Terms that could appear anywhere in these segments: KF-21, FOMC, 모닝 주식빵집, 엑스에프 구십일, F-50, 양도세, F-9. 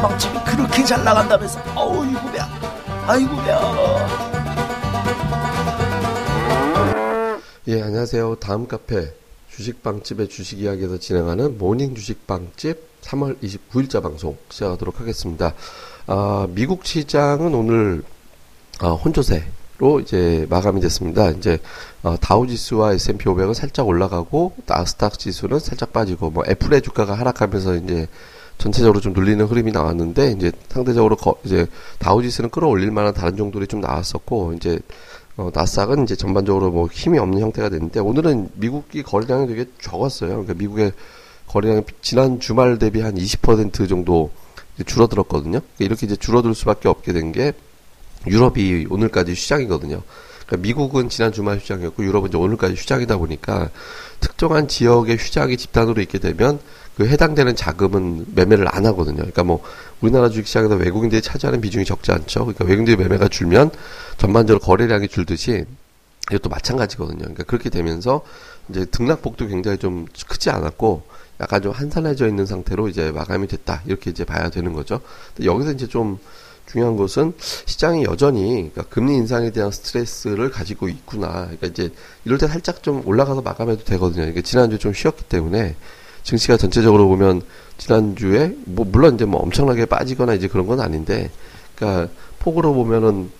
주식빵집이 그렇게 잘 나간다면서. 어이구야, 아이구야. 예, 안녕하세요. 다음 카페 주식빵집의 주식 이야기에서 진행하는 모닝 주식빵집 3월 29일자 방송 시작하도록 하겠습니다. 미국 시장은 오늘 혼조세로 이제 마감이 됐습니다. 이제 다우지수와 S&P 500은 살짝 올라가고, 나스닥 지수는 살짝 빠지고, 뭐 애플의 주가가 하락하면서 이제 전체적으로 좀 눌리는 흐름이 나왔는데, 이제 상대적으로 이제 다우지수는 끌어올릴 만한 다른 종들이 좀 나왔었고, 이제 나스닥은 이제 전반적으로 뭐 힘이 없는 형태가 됐는데, 오늘은 미국이 거래량이 되게 적었어요. 그러니까 미국의 거래량이 지난 주말 대비 한 20% 정도 줄어들었거든요. 그러니까 이렇게 이제 줄어들 수밖에 없게 된 게 유럽이 오늘까지 휴장이거든요. 그러니까 미국은 지난 주말 휴장이었고 유럽은 이제 오늘까지 휴장이다 보니까 특정한 지역의 휴장이 집단으로 있게 되면 그 해당되는 자금은 매매를 안 하거든요. 그러니까 뭐 우리나라 주식시장에서 외국인들이 차지하는 비중이 적지 않죠. 그러니까 외국인들이 매매가 줄면 전반적으로 거래량이 줄듯이 이것도 마찬가지거든요. 그러니까 그렇게 되면서 이제 등락폭도 굉장히 좀 크지 않았고 약간 좀 한산해져 있는 상태로 이제 마감이 됐다, 이렇게 이제 봐야 되는 거죠. 근데 여기서 이제 좀 중요한 것은 시장이 여전히 그러니까 금리 인상에 대한 스트레스를 가지고 있구나. 그러니까 이제 이럴 때 살짝 좀 올라가서 마감해도 되거든요. 그러니까 지난주에 좀 쉬었기 때문에 증시가 전체적으로 보면 지난주에 뭐 물론 이제 뭐 엄청나게 빠지거나 이제 그런 건 아닌데, 그러니까 폭으로 보면은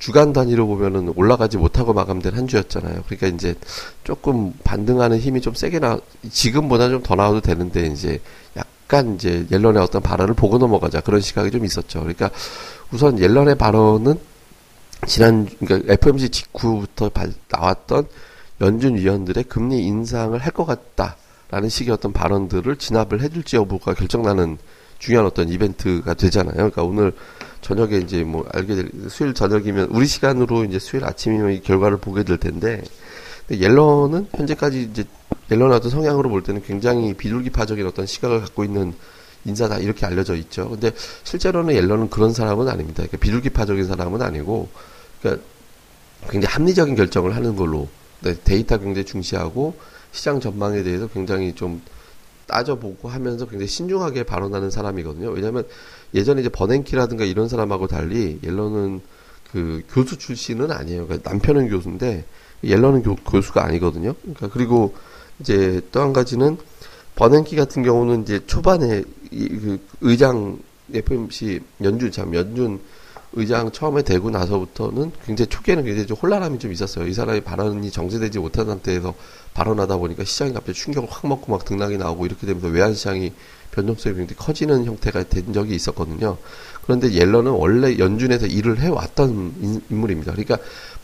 주간 단위로 보면은 올라가지 못하고 마감된 한 주였잖아요. 그러니까 이제 조금 반등하는 힘이 좀 세게 지금보다 좀 더 나와도 되는데, 이제 약간 이제 옐런의 어떤 발언을 보고 넘어가자, 그런 시각이 좀 있었죠. 그러니까 우선 옐런의 발언은 그러니까 FOMC 직후부터 나왔던 연준 위원들의 금리 인상을 할 것 같다라는 식의 어떤 발언들을 진압을 해줄지 여부가 결정나는 중요한 어떤 이벤트가 되잖아요. 그러니까 오늘 저녁에 이제 뭐 알게 될, 수요일 저녁이면 우리 시간으로 이제 수요일 아침이면 이 결과를 보게 될 텐데, 근데 옐런은 현재까지 이제 옐런의 어떤 성향으로 볼 때는 굉장히 비둘기파적인 어떤 시각을 갖고 있는 인사다, 이렇게 알려져 있죠. 근데 실제로는 옐런은 그런 사람은 아닙니다. 그러니까 비둘기파적인 사람은 아니고, 그러니까 굉장히 합리적인 결정을 하는 걸로, 데이터 굉장히 중시하고 시장 전망에 대해서 굉장히 좀 따져보고 하면서 굉장히 신중하게 발언하는 사람이거든요. 왜냐하면 예전에 이제 버냉키라든가 이런 사람하고 달리 옐런은 그 교수 출신은 아니에요. 그러니까 남편은 교수인데 옐런은 교수가 아니거든요. 그러니까 그리고 이제 또 한 가지는 버냉키 같은 경우는 이제 초반에 그 의장 FOMC 연준 의장 처음에 되고 나서부터는 굉장히 초기에는 굉장히 좀 혼란함이 좀 있었어요. 이 사람이 발언이 정제되지 못한 상태에서 발언하다 보니까 시장이 갑자기 충격을 확 먹고 막 등락이 나오고 이렇게 되면서 외환시장이 변동성이 굉장히 커지는 형태가 된 적이 있었거든요. 그런데 옐런은 원래 연준에서 일을 해왔던 인물입니다. 그러니까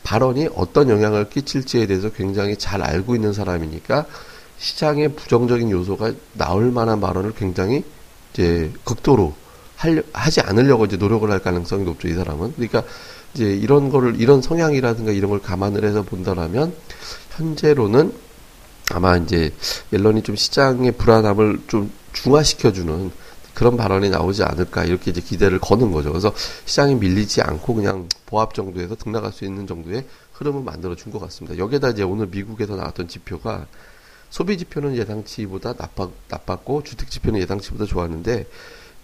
발언이 어떤 영향을 끼칠지에 대해서 굉장히 잘 알고 있는 사람이니까 시장에 부정적인 요소가 나올 만한 발언을 굉장히 이제 극도로 하지 않으려고 이제 노력을 할 가능성이 높죠, 이 사람은. 그러니까 이제 이런 거를, 이런 성향이라든가 이런 걸 감안을 해서 본다라면 현재로는 아마 이제 옐런이 좀 시장의 불안함을 좀 중화시켜주는 그런 발언이 나오지 않을까, 이렇게 이제 기대를 거는 거죠. 그래서 시장이 밀리지 않고 그냥 보합 정도에서 등락할 수 있는 정도의 흐름을 만들어준 것 같습니다. 여기에다 이제 오늘 미국에서 나왔던 지표가, 소비 지표는 예상치보다 나빴고 주택 지표는 예상치보다 좋았는데,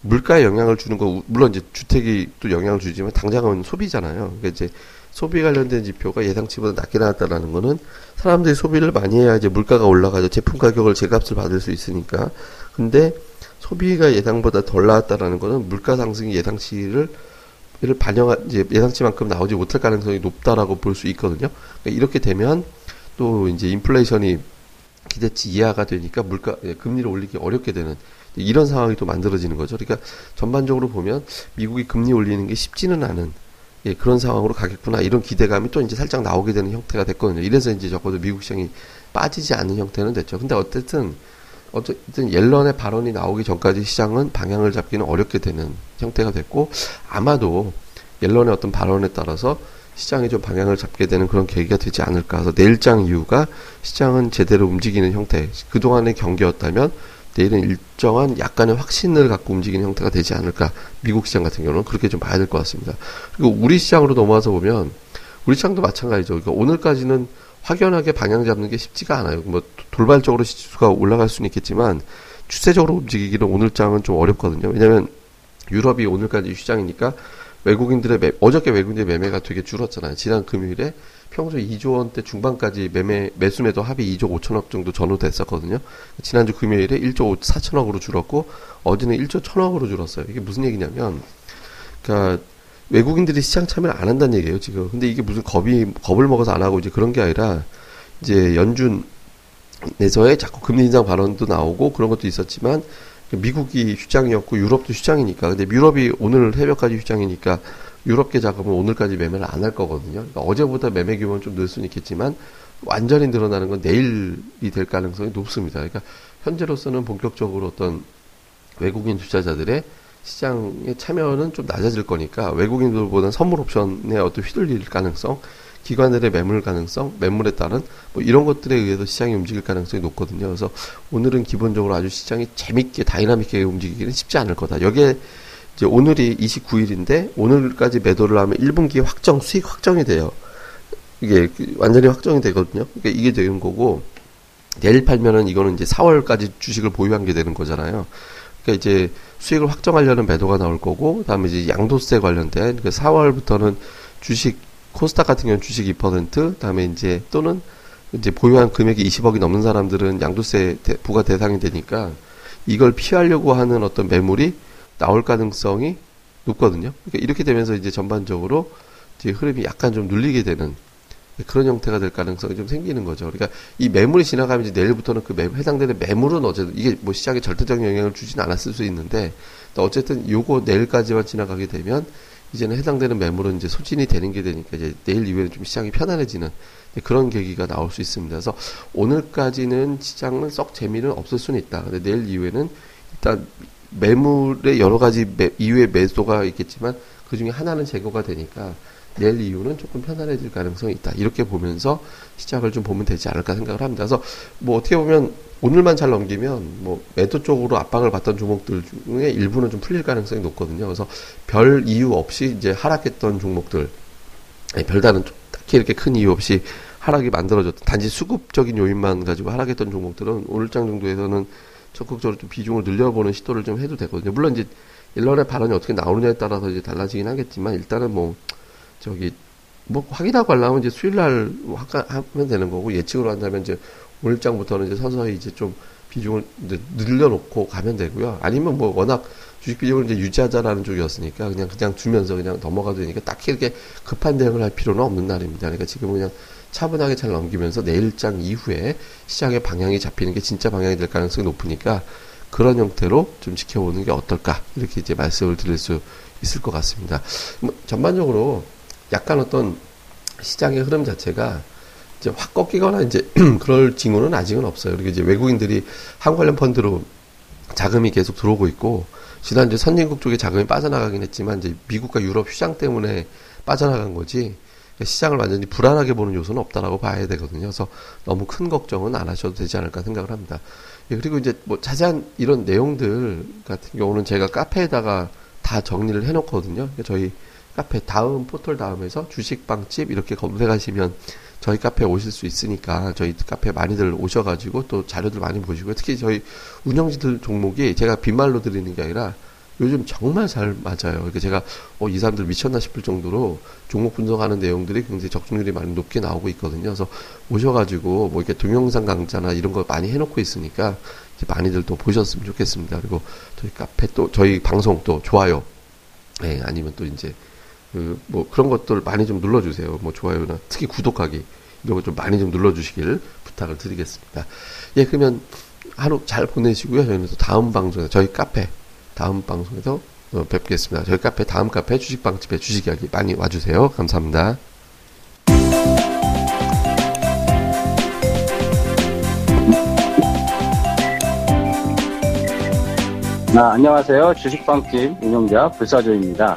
물가에 영향을 주는 거, 물론 이제 주택이 또 영향을 주지만 당장은 소비잖아요. 그러니까 이제 소비 관련된 지표가 예상치보다 낮게 나왔다라는 거는 사람들이 소비를 많이 해야 이제 물가가 올라가죠. 제품 가격을 제값을 받을 수 있으니까. 근데 소비가 예상보다 덜 나왔다라는 거는 물가 상승이 예상치를 반영한, 이제 예상치만큼 나오지 못할 가능성이 높다라고 볼 수 있거든요. 그러니까 이렇게 되면 또 이제 인플레이션이 기대치 이하가 되니까 금리를 올리기 어렵게 되는 이런 상황이 또 만들어지는 거죠. 그러니까 전반적으로 보면 미국이 금리 올리는 게 쉽지는 않은, 예, 그런 상황으로 가겠구나, 이런 기대감이 또 이제 살짝 나오게 되는 형태가 됐거든요. 이래서 이제 적어도 미국 시장이 빠지지 않는 형태는 됐죠. 근데 어쨌든 옐런의 발언이 나오기 전까지 시장은 방향을 잡기는 어렵게 되는 형태가 됐고, 아마도 옐런의 어떤 발언에 따라서 시장이 좀 방향을 잡게 되는 그런 계기가 되지 않을까. 그래서 내일장 이유가 시장은 제대로 움직이는 형태, 그동안의 경기였다면 내일은 일정한 약간의 확신을 갖고 움직이는 형태가 되지 않을까. 미국 시장 같은 경우는 그렇게 좀 봐야 될 것 같습니다. 그리고 우리 시장으로 넘어와서 보면 우리 시장도 마찬가지죠. 그러니까 오늘까지는 확연하게 방향 잡는 게 쉽지가 않아요. 뭐 돌발적으로 지수가 올라갈 수는 있겠지만 추세적으로 움직이기는 오늘장은 좀 어렵거든요. 왜냐하면 유럽이 오늘까지 휴장이니까 외국인들의 어저께 외국인들의 매매가 되게 줄었잖아요. 지난 금요일에 평소 2조 원대 중반까지 매수매도 합이 2조 5천억 정도 전후됐었거든요. 지난주 금요일에 1조 4천억으로 줄었고 어제는 1조 1천억으로 줄었어요. 이게 무슨 얘기냐면, 그러니까 외국인들이 시장 참여를 안 한다는 얘기예요, 지금. 근데 이게 무슨 겁을 먹어서 안 하고 이제 그런 게 아니라 이제 연준 내서에 자꾸 금리 인상 발언도 나오고 그런 것도 있었지만, 미국이 휴장이었고 유럽도 휴장이니까, 근데 유럽이 오늘 새벽까지 휴장이니까 유럽계 자금은 오늘까지 매매를 안 할 거거든요. 그러니까 어제보다 매매 규모는 좀 늘 수는 있겠지만 완전히 늘어나는 건 내일이 될 가능성이 높습니다. 그러니까 현재로서는 본격적으로 어떤 외국인 투자자들의 시장의 참여는 좀 낮아질 거니까 외국인들보다는 선물 옵션에 어떤 휘둘릴 가능성, 기관들의 매물 가능성, 매물에 따른 뭐 이런 것들에 의해서 시장이 움직일 가능성이 높거든요. 그래서 오늘은 기본적으로 아주 시장이 재밌게 다이나믹하게 움직이기는 쉽지 않을 거다. 여기에 이제 오늘이 29일인데 오늘까지 매도를 하면 1분기 확정 수익 확정이 돼요. 이게 완전히 확정이 되거든요. 그러니까 이게 되는 거고, 내일 팔면은 이거는 이제 4월까지 주식을 보유한 게 되는 거잖아요. 그러니까 이제 수익을 확정하려는 매도가 나올 거고, 다음에 이제 양도세 관련된, 그러니까 4월부터는 주식 코스닥 같은 경우는 주식 2%, 다음에 이제 또는 이제 보유한 금액이 20억이 넘는 사람들은 양도세 부과 대상이 되니까 이걸 피하려고 하는 어떤 매물이 나올 가능성이 높거든요. 그러니까 이렇게 되면서 이제 전반적으로 이제 흐름이 약간 좀 눌리게 되는 그런 형태가 될 가능성이 좀 생기는 거죠. 그러니까 이 매물이 지나가면 이제 내일부터는 그 해당되는 매물은 어쨌든 이게 뭐 시장에 절대적인 영향을 주진 않았을 수 있는데, 어쨌든 요거 내일까지만 지나가게 되면 이제는 해당되는 매물은 이제 소진이 되는 게 되니까 이제 내일 이후에는 좀 시장이 편안해지는 그런 계기가 나올 수 있습니다. 그래서 오늘까지는 시장은 썩 재미는 없을 수는 있다. 근데 내일 이후에는 일단 매물의 여러 가지 이후에 매수가 있겠지만 그 중에 하나는 제거가 되니까 내일 이후는 조금 편안해질 가능성이 있다. 이렇게 보면서 시작을 좀 보면 되지 않을까 생각을 합니다. 그래서 뭐 어떻게 보면 오늘만 잘 넘기면 뭐 매도 쪽으로 압박을 받던 종목들 중에 일부는 좀 풀릴 가능성이 높거든요. 그래서 별 이유 없이 이제 하락했던 종목들, 별다른 딱히 이렇게 큰 이유 없이 하락이 만들어졌던, 단지 수급적인 요인만 가지고 하락했던 종목들은 오늘장 정도에서는 적극적으로 좀 비중을 늘려보는 시도를 좀 해도 되거든요. 물론 이제 일련의 발언이 어떻게 나오느냐에 따라서 이제 달라지긴 하겠지만, 일단은 뭐 확인하고 하려면 이제 수요일날 하면 되는 거고, 예측으로 한다면 이제 오늘장부터는 이제 서서히 이제 좀 비중을 이제 늘려놓고 가면 되고요. 아니면 뭐 워낙 주식 비중을 이제 유지하자라는 쪽이었으니까 그냥 주면서 그냥 넘어가도 되니까 딱히 이렇게 급한 대응을 할 필요는 없는 날입니다. 그러니까 지금 그냥 차분하게 잘 넘기면서 내일장 이후에 시장의 방향이 잡히는 게 진짜 방향이 될 가능성이 높으니까 그런 형태로 좀 지켜보는 게 어떨까, 이렇게 이제 말씀을 드릴 수 있을 것 같습니다. 뭐 전반적으로 약간 어떤 시장의 흐름 자체가 이제 확 꺾이거나 이제 그럴 징후는 아직은 없어요. 그리고 이제 외국인들이 한국 관련 펀드로 자금이 계속 들어오고 있고, 지난주 선진국 쪽에 자금이 빠져나가긴 했지만 이제 미국과 유럽 휴장 때문에 빠져나간 거지, 시장을 완전히 불안하게 보는 요소는 없다라고 봐야 되거든요. 그래서 너무 큰 걱정은 안 하셔도 되지 않을까 생각을 합니다. 예, 그리고 이제 뭐 자세한 이런 내용들 같은 경우는 제가 카페에다가 다 정리를 해놓거든요. 저희 카페 다음 포털 다음에서 주식빵집 이렇게 검색하시면 저희 카페에 오실 수 있으니까 저희 카페 많이들 오셔가지고 또 자료들 많이 보시고요. 특히 저희 운영진들 종목이 제가 빈말로 드리는 게 아니라 요즘 정말 잘 맞아요. 그러니까 제가 이 사람들 미쳤나 싶을 정도로 종목 분석하는 내용들이 굉장히 적중률이 많이 높게 나오고 있거든요. 그래서 오셔가지고 뭐 이렇게 동영상 강좌나 이런 거 많이 해놓고 있으니까 많이들 또 보셨으면 좋겠습니다. 그리고 저희 카페 또 저희 방송 또 좋아요, 아니면 또 이제 뭐 그런 것들 많이 좀 눌러주세요. 뭐 좋아요나 특히 구독하기 이런 거 좀 많이 좀 눌러주시길 부탁을 드리겠습니다. 예, 그러면 하루 잘 보내시고요. 저희는 또 다음 방송에서 저희 카페 다음 방송에서 뵙겠습니다. 저희 카페 다음 카페 주식빵집에 주식 이야기 많이 와주세요. 감사합니다. 안녕하세요. 주식빵집 운영자 불사조입니다.